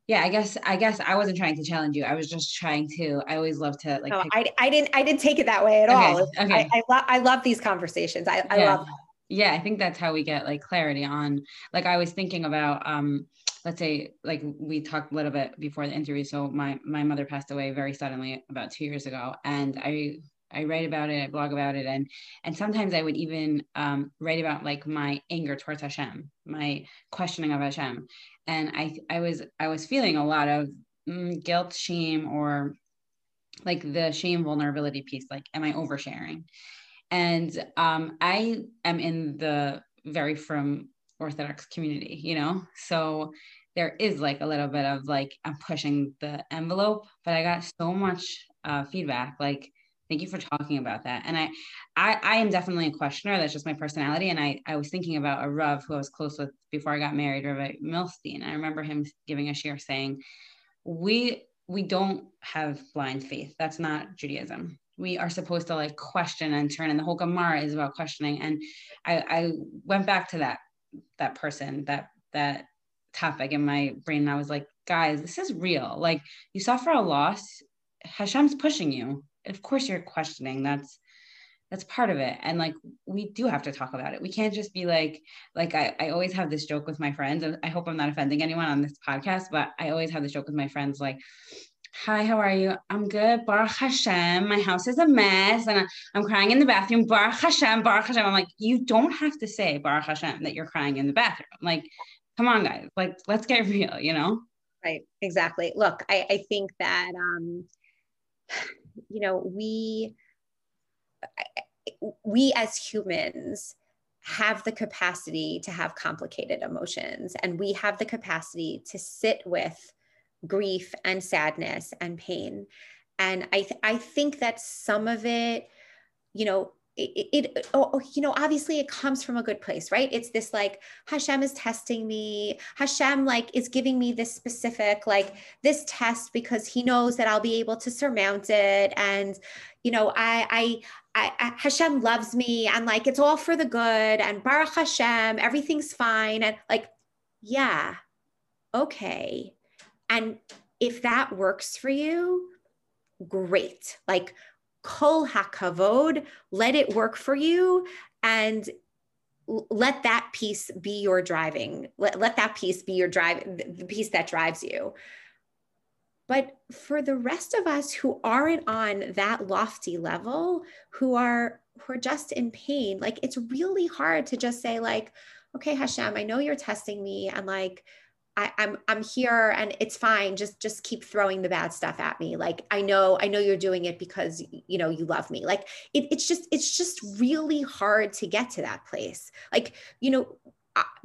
yeah, I guess, I guess I wasn't trying to challenge you. I was just trying to, I always love to like, no, pick- I, I didn't, I didn't take it that way at okay. all. Okay. I, I love, I love these conversations. I, I yeah. love them. Yeah, I think that's how we get like clarity on, like I was thinking about, um, let's say like we talked a little bit before the interview. So my, my mother passed away very suddenly about two years ago. And I, I write about it, I blog about it. And, and sometimes I would even um, write about like my anger towards Hashem, my questioning of Hashem. And I, I was, I was feeling a lot of mm, guilt, shame, or like the shame vulnerability piece, like, am I oversharing? And um, I am in the very Frum Orthodox community, you know, so there is like a little bit of like, I'm pushing the envelope, but I got so much uh, feedback. Like, thank you for talking about that. And I, I, I am definitely a questioner. That's just my personality. And I, I was thinking about a Rav who I was close with before I got married, Rav Milstein. I remember him giving a shiur saying, we, we don't have blind faith. That's not Judaism. We are supposed to like question and turn, and the whole Gemara is about questioning. And I, I went back to that, that person, that, that topic in my brain. And I was like, guys, this is real. Like you suffer a loss. Hashem's pushing you. Of course you're questioning. That's, that's part of it. And like, we do have to talk about it. We can't just be like, like I, I always have this joke with my friends, and I hope I'm not offending anyone on this podcast, but I always have this joke with my friends, like, hi, how are you? I'm good, Baruch Hashem. My house is a mess and I'm crying in the bathroom, Baruch Hashem, Baruch Hashem. I'm like, you don't have to say Baruch Hashem that you're crying in the bathroom. Like, come on guys, like, let's get real, you know? Right, exactly. Look, I, I think that, um, you know, we, we as humans have the capacity to have complicated emotions, and we have the capacity to sit with grief and sadness and pain. And I, th- I think that some of it, you know, it, it, it oh, you know, obviously it comes from a good place, right? It's this like, Hashem is testing me. Hashem like is giving me this specific, like this test, because he knows that I'll be able to surmount it. And, you know, I, I, I, I Hashem loves me, and like, it's all for the good, and Baruch Hashem, everything's fine. And like, yeah, okay. And if that works for you, great. Like, kol hakavod, let it work for you, and let that piece be your driving. Let, let that piece be your drive, the piece that drives you. But for the rest of us who aren't on that lofty level, who are who are just in pain, like, it's really hard to just say like, okay, Hashem, I know you're testing me, and like, I, I'm I'm here and it's fine. Just just keep throwing the bad stuff at me. Like, I know, I know you're doing it because, you know, you love me. Like, it, it's just, it's just really hard to get to that place. Like, you know,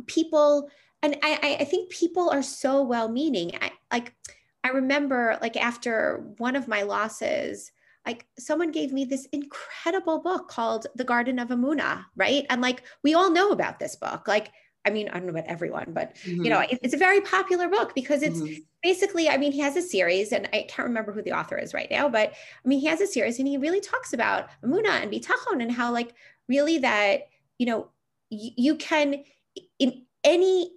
people, and I, I think people are so well-meaning. I, like, I remember like after one of my losses, like someone gave me this incredible book called The Garden of Emunah, right? And like, we all know about this book. Like, I mean, I don't know about everyone, but mm-hmm. you know, it, it's a very popular book because it's mm-hmm. basically, I mean, he has a series, and I can't remember who the author is right now, but I mean, he has a series and he really talks about Emunah and Bitachon, and how like really that, you know, y- you can in any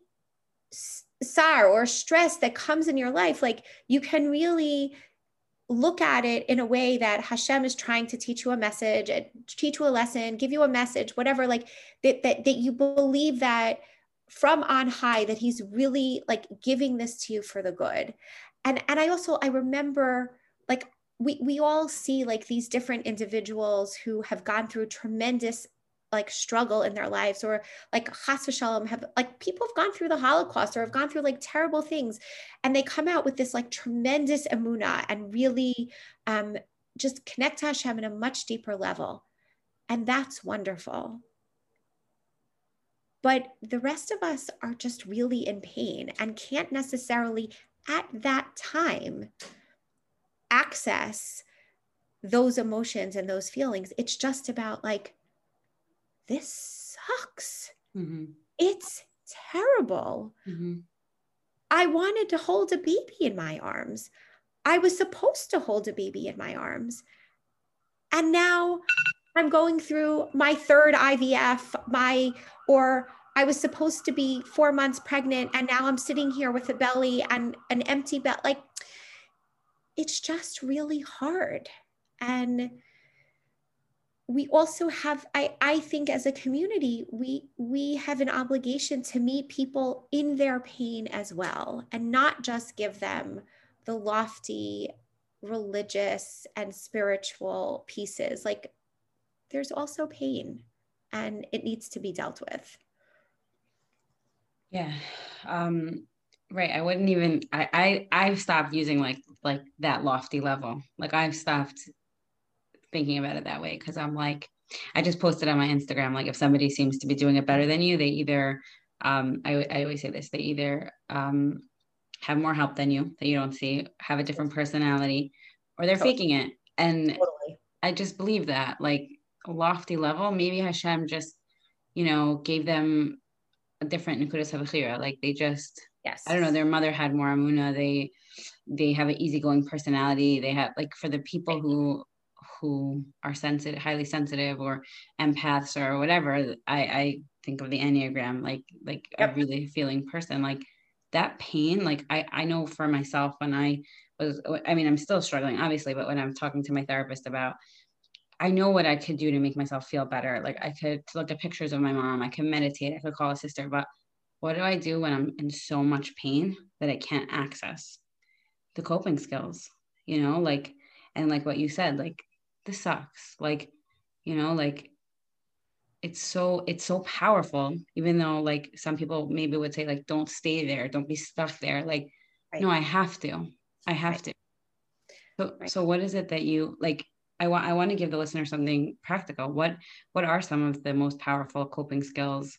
sar or stress that comes in your life, like you can really look at it in a way that Hashem is trying to teach you a message, teach you a lesson, give you a message, whatever, like that, that, that you believe that from on high, that he's really like giving this to you for the good. And and I also, I remember like, we, we all see like these different individuals who have gone through tremendous like struggle in their lives, or like chas v'shalom have like people have gone through the Holocaust or have gone through like terrible things, and they come out with this like tremendous emunah and really um, just connect to Hashem in a much deeper level. And that's wonderful. But the rest of us are just really in pain and can't necessarily at that time access those emotions and those feelings. It's just about like, this sucks. Mm-hmm. It's terrible. Mm-hmm. I wanted to hold a baby in my arms. I was supposed to hold a baby in my arms. And now I'm going through my third I V F, my, or I was supposed to be four months pregnant, and now I'm sitting here with a belly and an empty belly. Like, it's just really hard. And we also have, I, I think as a community, we we have an obligation to meet people in their pain as well, and not just give them the lofty religious and spiritual pieces. Like, there's also pain and it needs to be dealt with. Yeah, um, right. I wouldn't even, I, I, I've stopped using like like that lofty level. Like I've stopped thinking about it that way, because I'm like, I just posted on my Instagram, like if somebody seems to be doing it better than you, they either um I, I always say this, they either um have more help than you that you don't see, have a different personality, or they're totally faking it. And totally. I just believe that like a lofty level, maybe Hashem just, you know, gave them a different nekudas havachira, like they just, yes, I don't know, their mother had more emunah, they they have an easygoing personality, they have like, for the people who who are sensitive, highly sensitive, or empaths or whatever. I, I think of the Enneagram, like, like yep. a really feeling person, like that pain. Like I, I know for myself when I was, I mean, I'm still struggling obviously, but when I'm talking to my therapist about I know what I could do to make myself feel better. Like I could look at pictures of my mom, I could meditate, I could call a sister, but what do I do when I'm in so much pain that I can't access the coping skills, you know, like, and like what you said, like, this sucks. Like, you know, like it's so, it's so powerful, even though like some people maybe would say like, don't stay there. Don't be stuck there. Like, right. no, I have to, I have right. to. So, right. so what is it that you like, I want, I want to give the listener something practical. What, what are some of the most powerful coping skills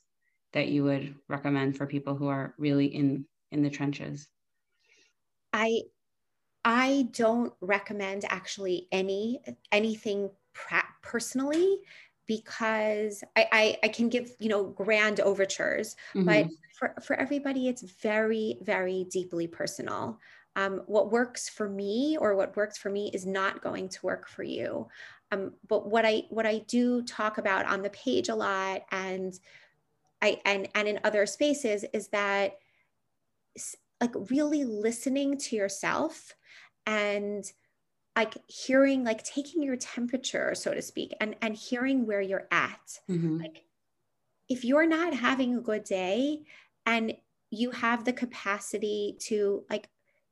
that you would recommend for people who are really in, in the trenches? I, I don't recommend actually any, anything pra- personally, because I, I, I can give, you know, grand overtures, mm-hmm. but for, for everybody, it's very, very deeply personal. Um, what works for me or what works for me is not going to work for you. Um, but what I, what I do talk about on the page a lot and I, and, and in other spaces is that like really listening to yourself and like hearing, like taking your temperature, so to speak, and, and hearing where you're at. Mm-hmm. Like if you're not having a good day and you have the capacity to like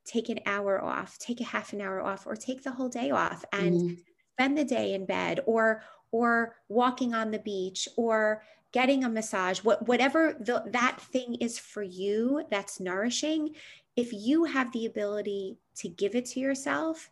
take an hour off, take a half an hour off, or take the whole day off and mm-hmm. spend the day in bed or, or walking on the beach or getting a massage, what, whatever the, that thing is for you that's nourishing, if you have the ability to give it to yourself,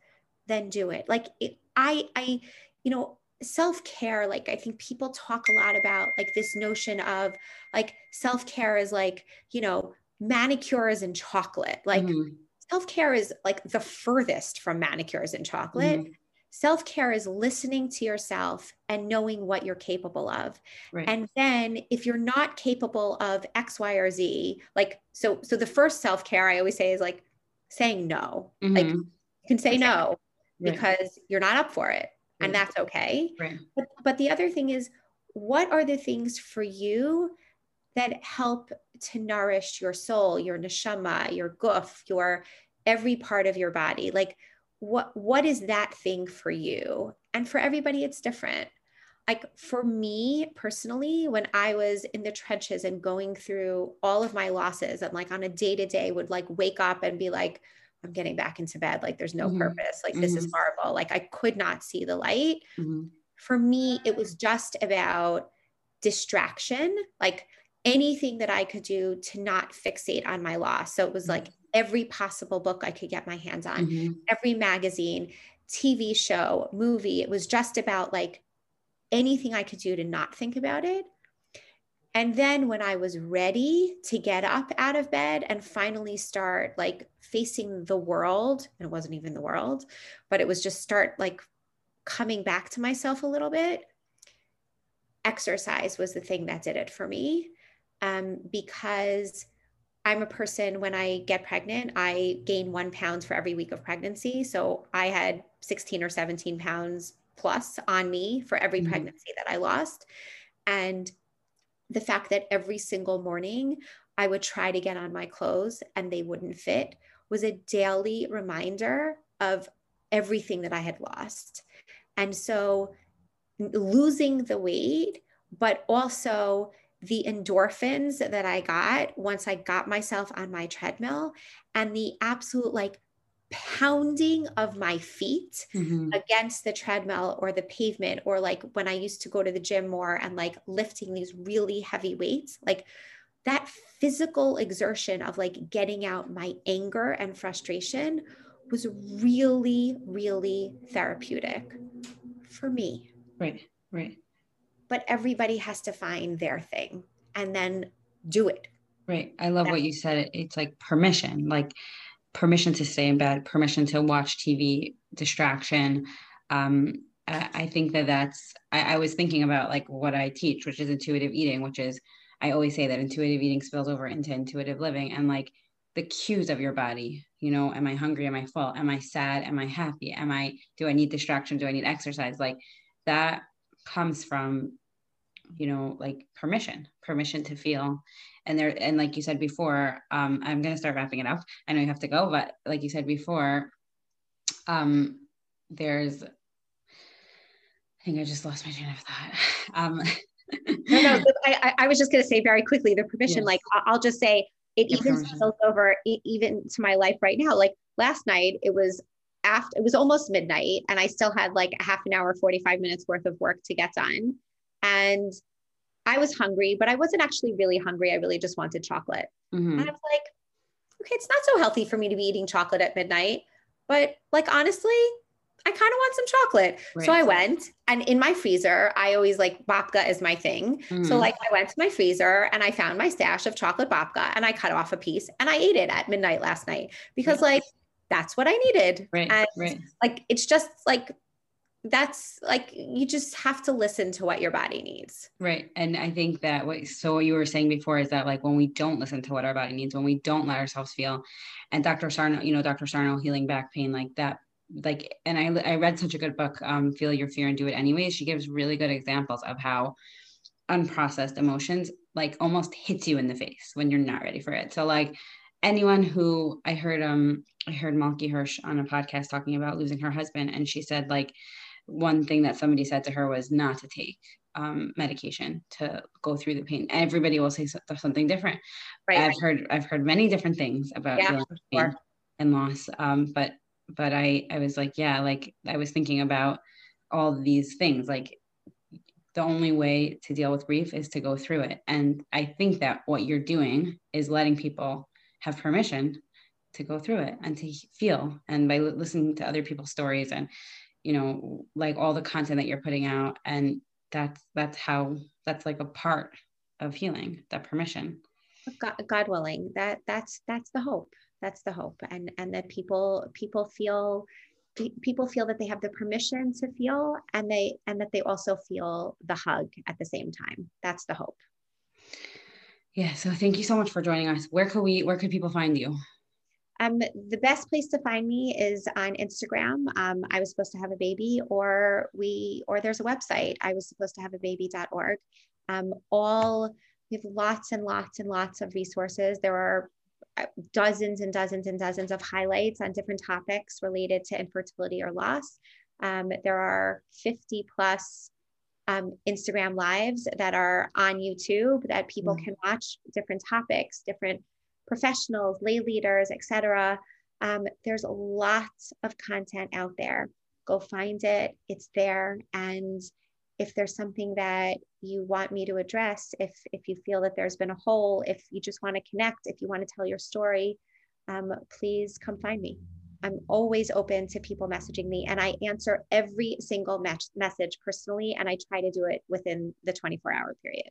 then do it. Like it, I, I, you know, self-care, like I think people talk a lot about like this notion of like self-care is like, you know, manicures and chocolate. Like mm-hmm. self-care is like the furthest from manicures and chocolate. Mm-hmm. Self-care is listening to yourself and knowing what you're capable of. Right. And then if you're not capable of X, Y, or Z, like, so, so the first self-care I always say is like saying no, mm-hmm. like you can say no right. because you're not up for it right. and that's okay. Right. But, but the other thing is, what are the things for you that help to nourish your soul, your neshama, your guf, your every part of your body? Like, What what is that thing for you? And for everybody, it's different. Like for me personally, when I was in the trenches and going through all of my losses, and like on a day to day would like wake up and be like, I'm getting back into bed. Like there's no mm-hmm. purpose. Like mm-hmm. this is horrible. Like I could not see the light. Mm-hmm. For me, it was just about distraction. Like anything that I could do to not fixate on my loss. So it was like every possible book I could get my hands on, mm-hmm. every magazine, T V show, movie. It was just about like anything I could do to not think about it. And then when I was ready to get up out of bed and finally start like facing the world, and it wasn't even the world, but it was just start like coming back to myself a little bit. Exercise was the thing that did it for me, um, because I'm a person, when I get pregnant, I gain one pound for every week of pregnancy. So I had sixteen or seventeen pounds plus on me for every mm-hmm. pregnancy that I lost. And the fact that every single morning I would try to get on my clothes and they wouldn't fit was a daily reminder of everything that I had lost. And so losing the weight, but also the endorphins that I got once I got myself on my treadmill and the absolute like pounding of my feet mm-hmm. against the treadmill or the pavement, or like when I used to go to the gym more and like lifting these really heavy weights, like that physical exertion of like getting out my anger and frustration was really, really therapeutic for me. Right, right. But everybody has to find their thing and then do it. Right. I love That's what you said. It's like permission, like permission to stay in bed, permission to watch T V, distraction. Um, I, I think that that's, I, I was thinking about like what I teach, which is intuitive eating, which is, I always say that intuitive eating spills over into intuitive living and like the cues of your body, you know, am I hungry? Am I full? Am I sad? Am I happy? Am I, do I need distraction? Do I need exercise? Like that comes from, you know, like permission, permission to feel. And there, and like you said before, um, I'm going to start wrapping it up. I know you have to go, but like you said before, um, there's, I think I just lost my train of thought. Um, no, no, I, I was just going to say very quickly the permission, yes. like I'll just say it Your even spills over e- even to my life right now. Like last night it was after, it was almost midnight and I still had like a half an hour, forty-five minutes worth of work to get done. And I was hungry, but I wasn't actually really hungry. I really just wanted chocolate. Mm-hmm. And I was like, okay, it's not so healthy for me to be eating chocolate at midnight, but like, honestly, I kind of want some chocolate. Right. So I went and in my freezer, I always like babka is my thing. Mm. So like I went to my freezer and I found my stash of chocolate babka and I cut off a piece and I ate it at midnight last night because right. like, that's what I needed. Right. And right. like, it's just like, that's like, you just have to listen to what your body needs. Right. And I think that what, so what you were saying before is that like, when we don't listen to what our body needs, when we don't let ourselves feel, and Doctor Sarno, you know, Doctor Sarno healing back pain, like that, like, and I, I read such a good book, um, Feel Your Fear and Do It Anyway. She gives really good examples of how unprocessed emotions, like almost hits you in the face when you're not ready for it. So like anyone who I heard, um, I heard Malky Hirsch on a podcast talking about losing her husband. And she said like, one thing that somebody said to her was not to take um, medication to go through the pain. Everybody will say so- something different. Right. I've heard, I've heard many different things about yeah, pain sure. and loss. Um, but, but I, I was like, yeah, like I was thinking about all these things. Like the only way to deal with grief is to go through it. And I think that what you're doing is letting people have permission to go through it and to feel. And by l- listening to other people's stories and, you know, like all the content that you're putting out. And that's, that's how, that's like a part of healing, that permission. God, God willing, that that's, that's the hope. That's the hope. And, and that people, people feel, people feel that they have the permission to feel and they, and that they also feel the hug at the same time. That's the hope. Yeah. So thank you so much for joining us. Where could we, where could people find you? Um, the best place to find me is on Instagram. Um, I was supposed to have a baby or we, or there's a website, I was supposed to have a baby dot org. Um, all we have lots and lots and lots of resources. There are dozens and dozens and dozens of highlights on different topics related to infertility or loss. Um, there are fifty plus um, Instagram lives that are on YouTube that people mm-hmm. can watch different topics, different professionals, lay leaders, et cetera. Um, there's a lot of content out there. Go find it. It's there. And if there's something that you want me to address, if if you feel that there's been a hole, if you just want to connect, if you want to tell your story, um, please come find me. I'm always open to people messaging me and I answer every single mes- message personally. And I try to do it within the twenty-four hour period.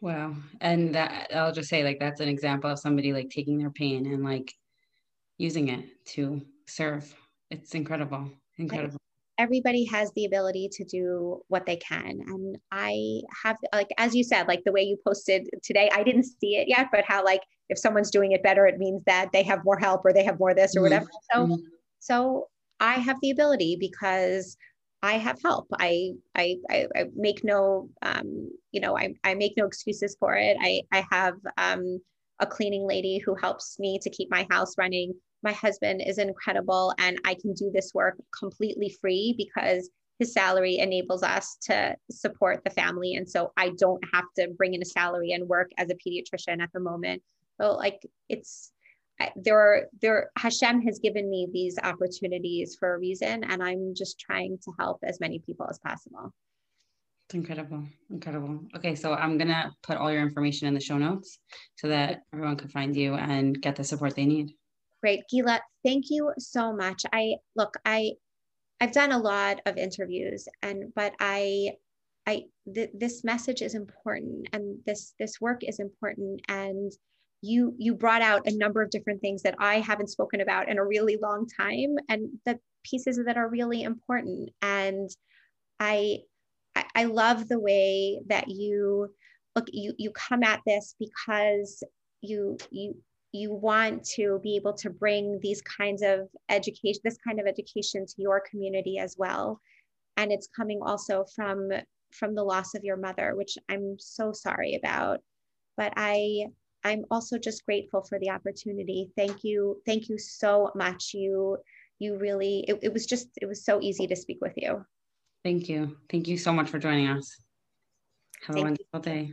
Wow. And that I'll just say like, that's an example of somebody like taking their pain and like using it to serve. It's incredible. Incredible. Everybody has the ability to do what they can. And I have, like, as you said, like the way you posted today, I didn't see it yet, but how, like, if someone's doing it better, it means that they have more help or they have more this or mm-hmm. whatever. So, mm-hmm. so I have the ability because I have help. I, I, I, I make no, um, you know, I, I make no excuses for it. I, I have, um, a cleaning lady who helps me to keep my house running. My husband is incredible and I can do this work completely free because his salary enables us to support the family. And so I don't have to bring in a salary and work as a pediatrician at the moment. So like it's, I, there are, there, Hashem has given me these opportunities for a reason, and I'm just trying to help as many people as possible. It's incredible. Incredible. Okay. So I'm going to put all your information in the show notes so that everyone can find you and get the support they need. Great. Gila, thank you so much. I look, I, I've done a lot of interviews and, but I, I, th- this message is important and this, this work is important. And You you brought out a number of different things that I haven't spoken about in a really long time, and the pieces that are really important. And I I love the way that you look you you come at this because you you you want to be able to bring these kinds of education, this kind of education to your community as well. And it's coming also from from the loss of your mother, which I'm so sorry about, but I. I'm also just grateful for the opportunity. Thank you. Thank you so much. You, you really, it, it was just, it was so easy to speak with you. Thank you. Thank you so much for joining us. Have a wonderful day.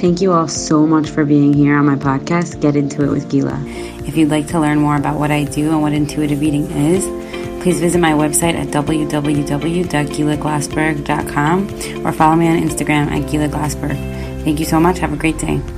Thank you all so much for being here on my podcast, Get Into It with Gila. If you'd like to learn more about what I do and what intuitive eating is, please visit my website at w w w dot gila glassberg dot com or follow me on Instagram at Gila Glassberg. Thank you so much. Have a great day.